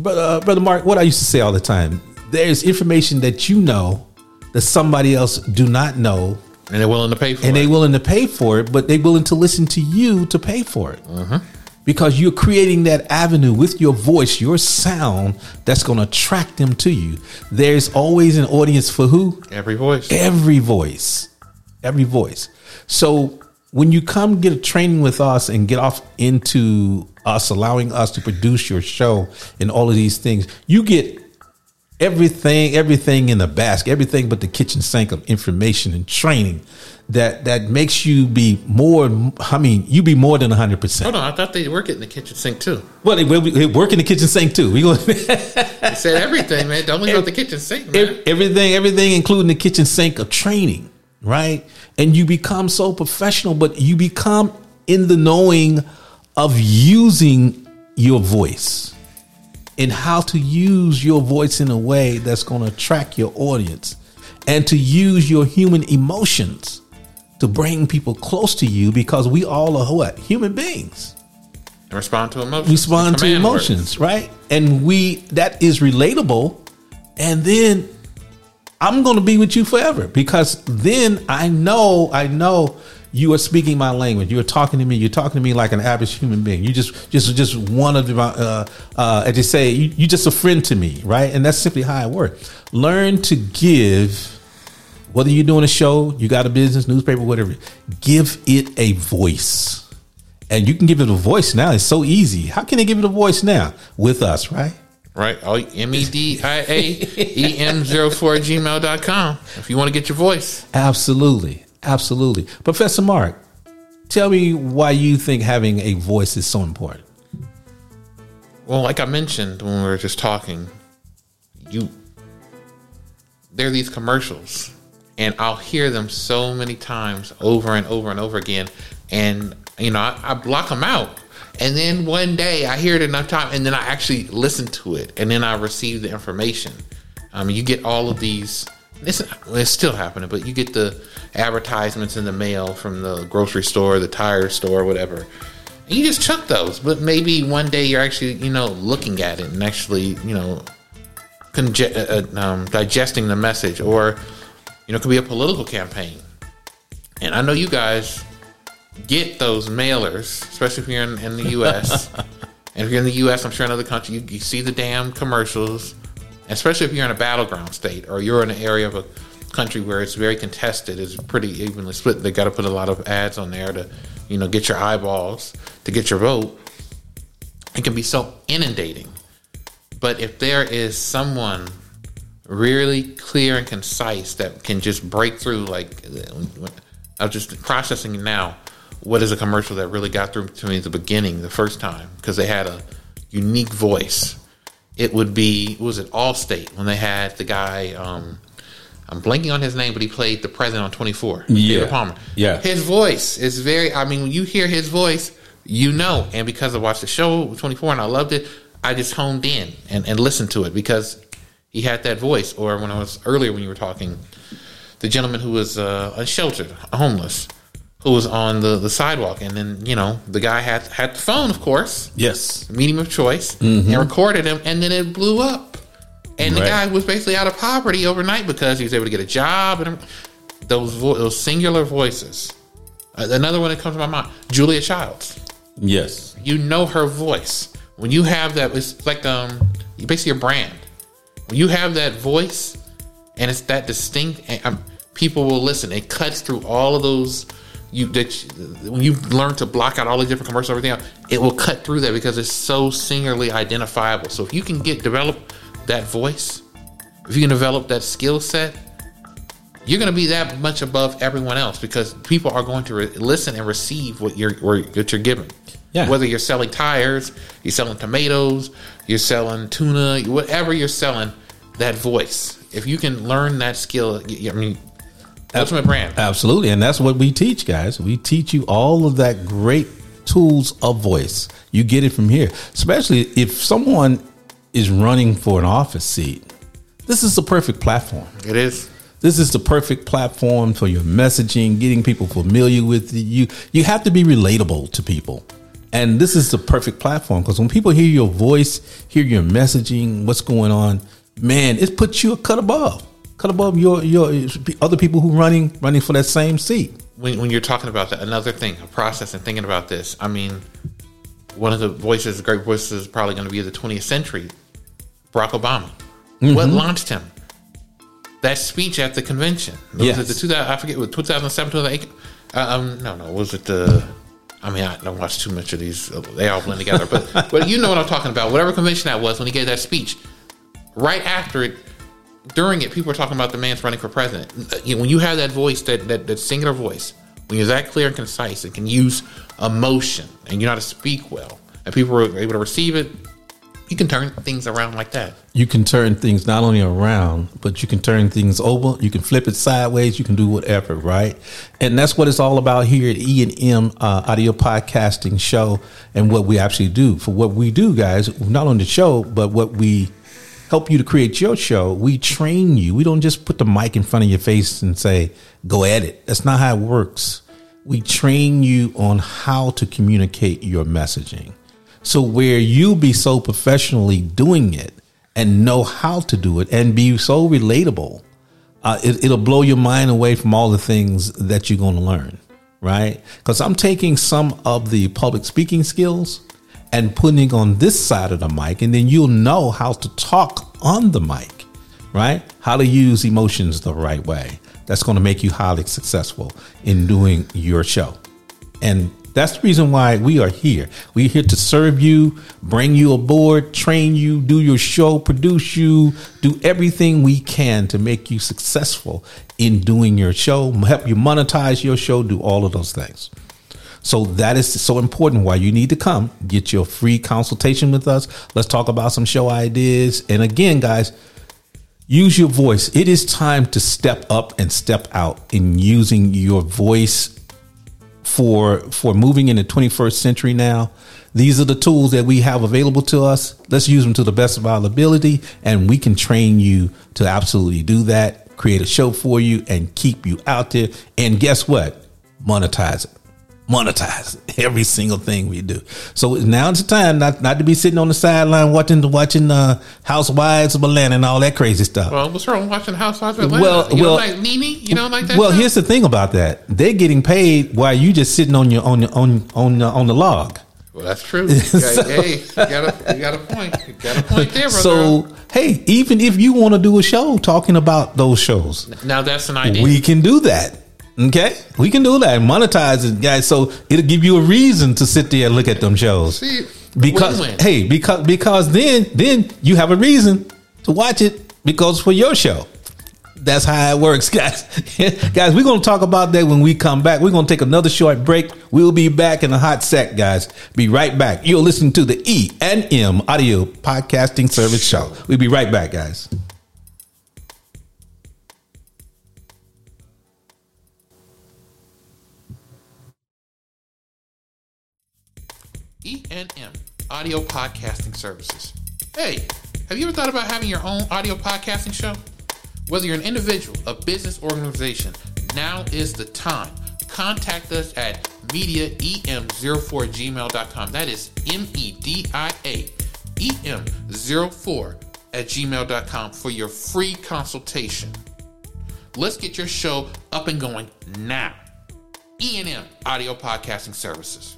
uh, Brother Mark, what I used to say all the time, there's information that you know that somebody else do not know. And they're willing to pay for it. And they're willing to pay for it, but they're willing to listen to you to pay for it. Uh-huh. Because you're creating that avenue with your voice, your sound, that's going to attract them to you. There's always an audience for who? Every voice. Every voice. Every voice. So when you come get a training with us and get off into us, allowing us to produce your show and all of these things, you get everything, everything in the basket, everything but the kitchen sink of information and training that that makes you be more. I mean, you be more than one hundred percent. Hold on. I thought they work in the kitchen sink, too. Well, they, they work in the kitchen sink, too. We they said everything, man. Don't leave out the kitchen sink, man. Everything, everything, including the kitchen sink of training. Right. And you become so professional, but you become in the knowing of using your voice and how to use your voice in a way that's going to attract your audience and to use your human emotions to bring people close to you, because we all are what? Human beings. And respond to emotions. Respond to emotions. Words. Right. And we that is relatable. And then I'm going to be with you forever, because then I know, I know you are speaking my language. You're talking to me. You're talking to me like an average human being. You just, just, just one of the, uh, uh, as you say, you, you're just a friend to me. Right. And that's simply how it works. Learn to give, whether you're doing a show, you got a business, newspaper, whatever, give it a voice. And you can give it a voice now. It's so easy. How can they give it a voice now? With us, right? Right, M E D I A E M zero four at gmail dot com if you want to get your voice. Absolutely, absolutely. Professor Mark, tell me why you think having a voice is so important. Well, like I mentioned when we were just talking, you there are these commercials, and I'll hear them so many times over and over and over again, and you know I, I block them out. And then one day I hear it enough time, and then I actually listen to it, and then I receive the information. Um, you get all of these. It's, it's still happening, but you get the advertisements in the mail from the grocery store, the tire store, whatever. And you just chuck those, but maybe one day you're actually, you know, looking at it and actually, you know, conge- uh, um, digesting the message, or you know, it could be a political campaign. And I know you guys get those mailers, especially if you're in, in the U S And if you're in the U S, I'm sure in other countries, you, you see the damn commercials, especially if you're in a battleground state or you're in an area of a country where it's very contested, it's pretty evenly split. They got to put a lot of ads on there to, you know, get your eyeballs, to get your vote. It can be so inundating. But if there is someone really clear and concise that can just break through, like, I'm just processing now, what is a commercial that really got through to me at the beginning, the first time, because they had a unique voice. It would be, was it Allstate, when they had the guy, um, I'm blanking on his name, but he played the president on twenty-four. Yeah. David Palmer. Yeah. His voice is very, I mean, when you hear his voice, you know. And because I watched the show twenty-four and I loved it, I just honed in and, and listened to it because he had that voice. Or when I was earlier when you were talking, the gentleman who was uh, unsheltered, homeless, who was on the, the sidewalk, and then, you know, the guy had had the phone, of course. Yes. Medium of choice. Mm-hmm. And recorded him, and then it blew up. And right. The guy was basically out of poverty overnight because he was able to get a job. And those vo- those singular voices. Another one that comes to my mind, Julia Childs. Yes. You know her voice. When you have that, it's like um, basically your brand. When you have that voice and it's that distinct, and um, people will listen. It cuts through all of those. You that when you learn to block out all the different commercials, everything else, it will cut through that because it's so singularly identifiable. So if you can get develop that voice, if you can develop that skill set, you're going to be that much above everyone else because people are going to re- listen and receive what you're what you're giving. Yeah. Whether you're selling tires, you're selling tomatoes, you're selling tuna, whatever you're selling, that voice. If you can learn that skill, I mean. Ultimate brand. Absolutely. And that's what we teach, guys. We teach you all of that great tools of voice. You get it from here. Especially if someone is running for an office seat, this is the perfect platform. It is. This is the perfect platform for your messaging, getting people familiar with you. You have to be relatable to people. And this is the perfect platform because when people hear your voice, hear your messaging, what's going on, man, it puts you a cut above. Cut above your your other people who running running for that same seat. When, when you're talking about that, another thing, a process and thinking about this. I mean, one of the voices, the great voices, is probably going to be of the twentieth century. Barack Obama. Mm-hmm. What launched him? That speech at the convention. Yes. Was it the two thousand? I forget. Was two thousand seven, two thousand eight? Um, no, no. Was it the? I mean, I don't watch too much of these. They all blend together. But but you know what I'm talking about. Whatever convention that was when he gave that speech, right after it. During it, people are talking about the man's running for president. When you have that voice, that, that that singular voice, when you're that clear and concise and can use emotion and you know how to speak well and people are able to receive it, you can turn things around like that. You can turn things not only around, but you can turn things over. You can flip it sideways. You can do whatever, right? And that's what it's all about here at E and M uh, Audio Podcasting Show and what we actually do. For what we do, guys, not on the show, but what we help you to create your show. We train you. We don't just put the mic in front of your face and say, go at it. That's not how it works. We train you on how to communicate your messaging. So where you'll be so professionally doing it and know how to do it and be so relatable, uh, it, it'll blow your mind away from all the things that you're going to learn, right? Because I'm taking some of the public speaking skills and putting on this side of the mic, and then you'll know how to talk on the mic, right? How to use emotions the right way. That's going to make you highly successful in doing your show. And that's the reason why we are here. We're here to serve you, bring you aboard, train you, do your show, produce you, do everything we can to make you successful in doing your show, help you monetize your show, do all of those things. So that is so important why you need to come get your free consultation with us. Let's talk about some show ideas. And again, guys, use your voice. It is time to step up and step out in using your voice for for moving in the twenty-first century now. These are the tools that we have available to us. Let's use them to the best of our ability, and we can train you to absolutely do that, create a show for you and keep you out there. And guess what? Monetize it. monetize every single thing we do. So now it's time not, not to be sitting on the sideline watching watching uh, Housewives of Atlanta and all that crazy stuff. Well, what's wrong watching Housewives of Atlanta? Well, you well, don't like Nene? You don't like that? Well, stuff? Here's the thing about that: they're getting paid while you just sitting on your on your, on on uh, on the log. Well, that's true. You got, so, hey, you got, a, you got a point. You got a point there, brother. So, hey, even if you want to do a show talking about those shows, now that's an idea. We can do that. Okay, we can do that. Monetize it, guys. So it'll give you a reason to sit there and look at them shows. See, because win-win. hey, because because then then you have a reason to watch it because for your show. That's how it works, guys. Guys, we're going to talk about that when we come back. We're going to take another short break. We'll be back in a hot sec, guys. Be right back. You're listening to the E and M Audio Podcasting Service Show. We'll be right back, guys. E and M Audio Podcasting Services. Hey, have you ever thought about having your own audio podcasting show? Whether you're an individual, a business, or organization, now is the time. Contact us at media e m zero four at gmail dot com. That is M E D I A E M zero four at gmail dot com for your free consultation. Let's get your show up and going now. E and M Audio Podcasting Services.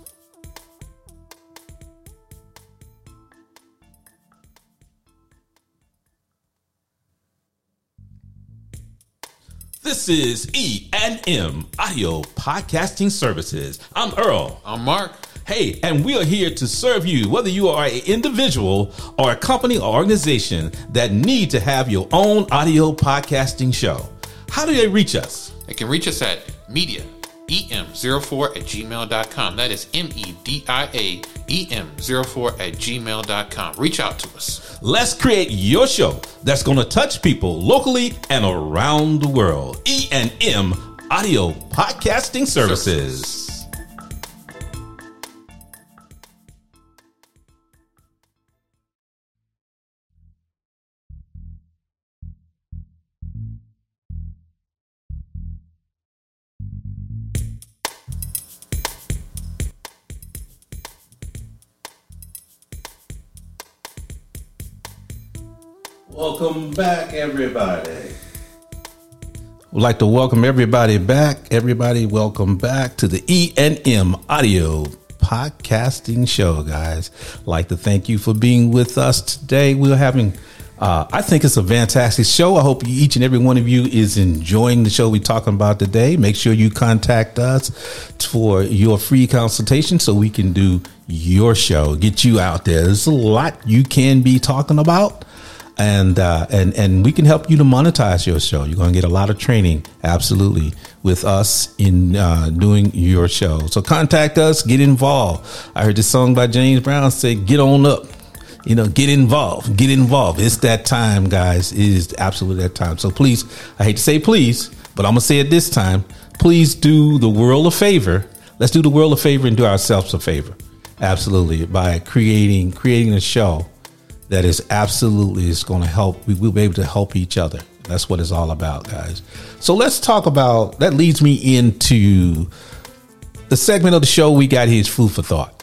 This is E and M Audio Podcasting Services. I'm Earl. I'm Mark. Hey, and we are here to serve you, whether you are an individual or a company or organization that need to have your own audio podcasting show. How do they reach us? They can reach us at media e m zero four at gmail dot com. That is M E D I A E M zero four at gmail dot com. Reach out to us. Let's create your show that's going to touch people locally and around the world. E and M Audio Podcasting Services. Services. Welcome back, everybody. I'd like to welcome everybody back. Everybody, welcome back to the E and M Audio Podcasting Show, guys. I'd like to thank you for being with us today. We're having, uh, I think it's a fantastic show. I hope each and every one of you is enjoying the show we're talking about today. Make sure you contact us for your free consultation so we can do your show, get you out there. There's a lot you can be talking about. And uh, and and we can help you to monetize your show. You're going to get a lot of training, absolutely, with us in uh, doing your show. So contact us, get involved. I heard this song by James Brown say, "Get on up," you know, get involved, get involved. It's that time, guys. It is absolutely that time. So please, I hate to say please, but I'm gonna say it this time. Please do the world a favor. Let's do the world a favor and do ourselves a favor, absolutely, by creating creating a show. That is absolutely, it's going to help. We will be able to help each other. That's what it's all about, guys. So let's talk about, that leads me into the segment of the show we got here is Food for Thought.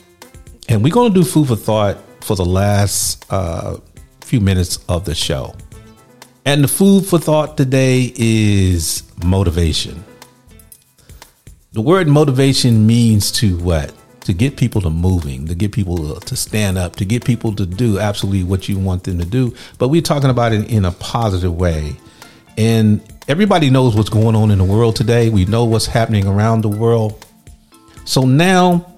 And we're going to do Food for Thought for the last uh, few minutes of the show. And the Food for Thought today is motivation. The word motivation means to what? To get people to moving, to get people to stand up, to get people to do absolutely what you want them to do. But we're talking about it in a positive way. And everybody knows what's going on in the world today. We know what's happening around the world. So now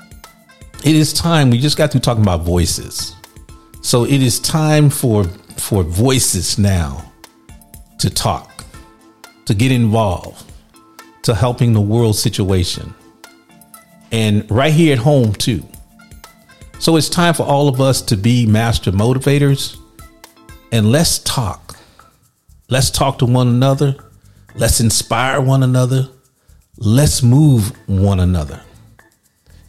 it is time. We just got through talking about voices. So it is time for for voices now to talk, to get involved, to helping the world situation. And right here at home, too. So it's time for all of us to be master motivators. And let's talk. Let's talk to one another. Let's inspire one another. Let's move one another.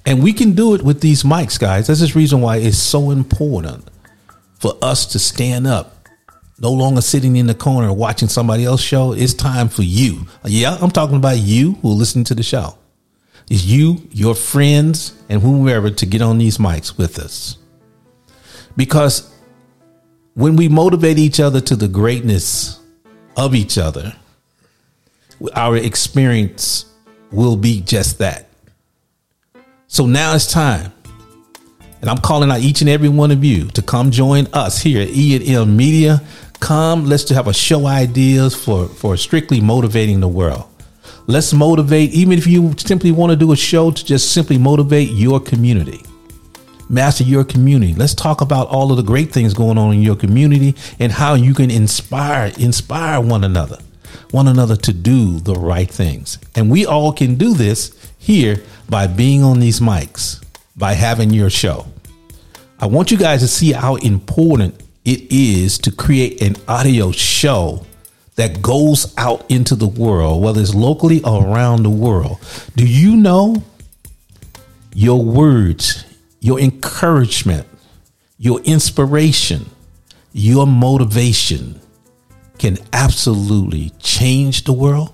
And we can do it with these mics, guys. That's the reason why it's so important for us to stand up. No longer sitting in the corner watching somebody else's show. It's time for you. Yeah, I'm talking about you who are listening to the show. is you, your friends, and whomever to get on these mics with us. Because when we motivate each other to the greatness of each other, our experience will be just that. So now it's time. And I'm calling out each and every one of you to come join us here at E and M Media. Come, let's have a show ideas for, for strictly motivating the world. Let's motivate, even if you simply want to do a show to just simply motivate your community. Master your community. Let's talk about all of the great things going on in your community and how you can inspire, inspire one another, one another to do the right things. And we all can do this here by being on these mics, by having your show. I want you guys to see how important it is to create an audio show that goes out into the world, whether it's locally or around the world. Do you know your words, your encouragement, your inspiration, your motivation can absolutely change the world,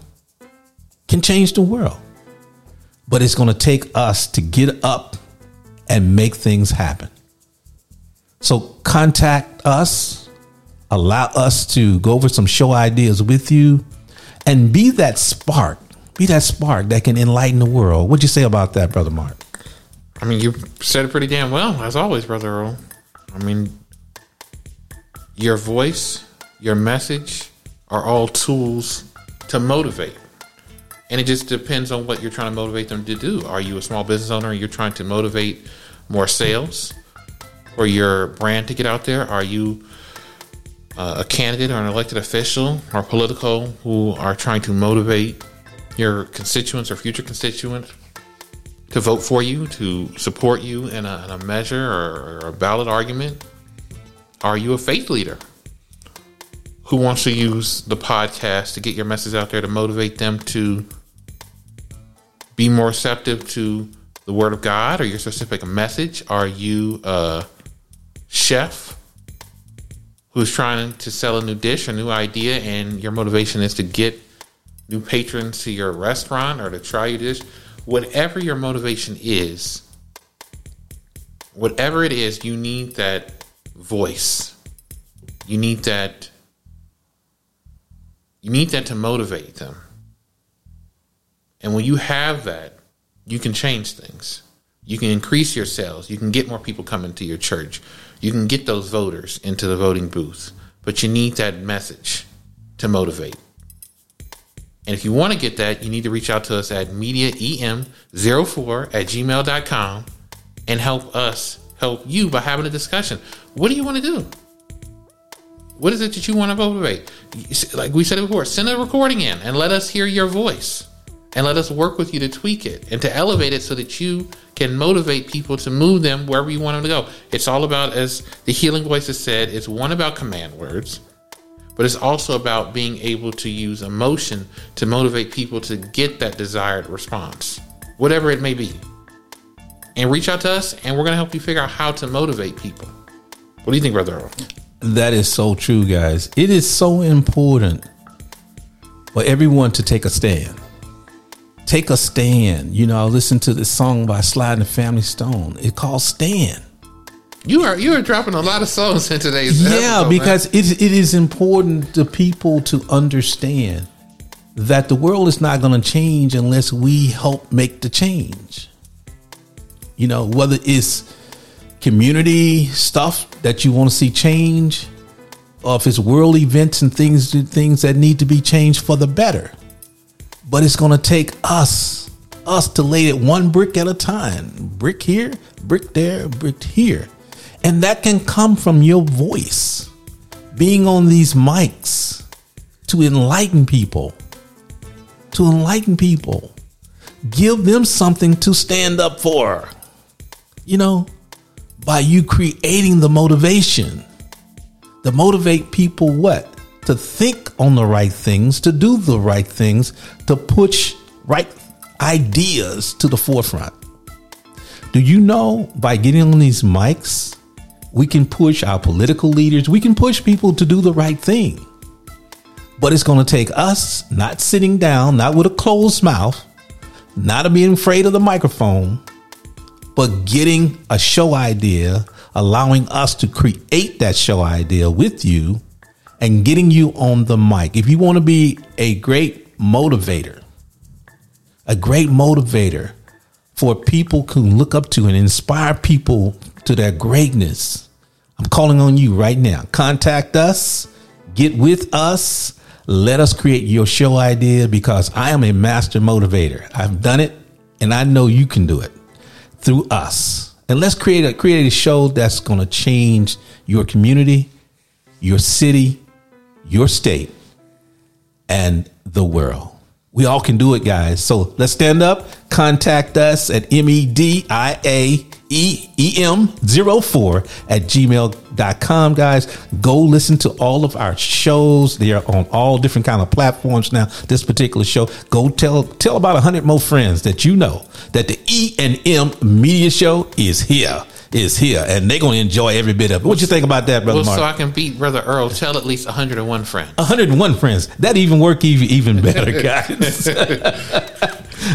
can change the world, but it's going to take us to get up and make things happen. So contact us, allow us to go over some show ideas with you and be that spark, be that spark that can enlighten the world. What'd you say about that, Brother Mark? I mean, you said it pretty damn well, as always, Brother Earl. I mean, your voice, your message are all tools to motivate. And it just depends on what you're trying to motivate them to do. Are you a small business owner and you're trying to motivate more sales for your brand to get out there? Are you uh, a candidate or an elected official or political who are trying to motivate your constituents or future constituents to vote for you, to support you in a, in a measure or, or a ballot argument? Are you a faith leader who wants to use the podcast to get your message out there to motivate them to be more receptive to the word of God or your specific message? Are you a chef who's trying to sell a new dish or new idea and your motivation is to get new patrons to your restaurant or to try your dish? Whatever your motivation is, whatever it is, you need that voice. You need that You need that to motivate them. And when you have that, you can change things. You can increase your sales. You can get more people coming to your church. You can get those voters into the voting booth. But you need that message to motivate. And if you want to get that, you need to reach out to us at media e m zero four at gmail dot com and help us help you by having a discussion. What do you want to do? What is it that you want to motivate? Like we said it before, send a recording in and let us hear your voice and let us work with you to tweak it and to elevate it so that you can motivate people to move them wherever you want them to go. It's all about, as the Healing Voice has said, it's one about command words, but it's also about being able to use emotion to motivate people to get that desired response, whatever it may be. And reach out to us and we're going to help you figure out how to motivate people. What do you think, Brother Earl? That is so true, guys. It is so important for everyone to take a stand. Take a stand. You know, I listened to this song by Sly and the Family Stone. It's called Stand. You are you are dropping a lot of songs in today's episode. Yeah, because it, it is important to people to understand that the world is not going to change unless we help make the change. You know, whether it's community stuff that you want to see change, or if it's world events and things things that need to be changed for the better. But it's going to take us us to lay it one brick at a time. Brick here, brick there, brick here. And that can come from your voice, being on these mics to enlighten people, to enlighten people, give them something to stand up for, you know, by you creating the motivation to motivate people what? To think on the right things, to do the right things, to push right ideas to the forefront. Do you know by getting on these mics, we can push our political leaders, we can push people to do the right thing. But it's going to take us not sitting down, not with a closed mouth, not of being afraid of the microphone, but getting a show idea, allowing us to create that show idea with you and getting you on the mic. If you want to be a great motivator, a great motivator for people who look up to and inspire people to their greatness, I'm calling on you right now. Contact us. Get with us. Let us create your show idea, because I am a master motivator. I've done it, and I know you can do it through us. And let's create a create a show that's going to change your community, your city, your state, and the world. We all can do it, guys. So let's stand up. Contact us at M E D I A E M zero four at gmail dot com, guys. Go listen to all of our shows. They are on all different kind of platforms now. This particular show, go tell tell about one hundred more friends that you know that the E and M Media Show is here. Is here, and they're gonna enjoy every bit of it. What you think about that, brother? Well, Mark? So I can beat Brother Earl. Tell at least one hundred one friends. one hundred one friends. That even work even even better, guys.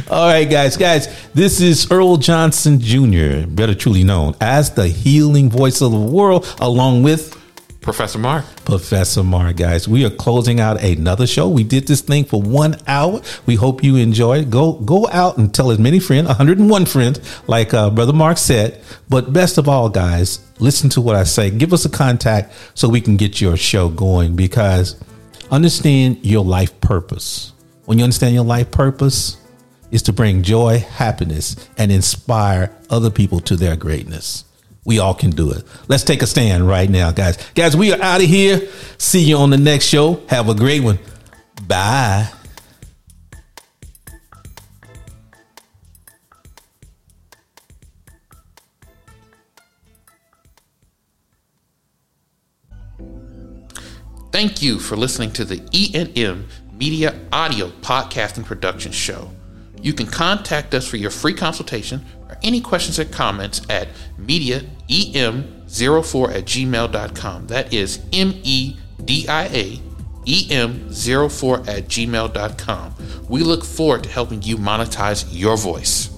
All right, guys, guys. This is Earl Johnson Junior, better truly known as the healing voice of the world, along with Professor Mark. Professor Mark, guys. We are closing out another show. We did this thing for one hour. We hope you enjoy it. Go go out and tell as many friends, one hundred one friends, like uh, Brother Mark said. But best of all, guys, listen to what I say. Give us a contact so we can get your show going, because understand your life purpose. When you understand your life purpose is to bring joy, happiness, and inspire other people to their greatness. We all can do it. Let's take a stand right now, guys. Guys, we are out of here. See you on the next show. Have a great one. Bye. Thank you for listening to the E and M Media Audio Podcasting Production Show. You can contact us for your free consultation or any questions or comments at media e m zero four at gmail dot com. That is M E D I A E M zero four at gmail dot com. We look forward to helping you monetize your voice.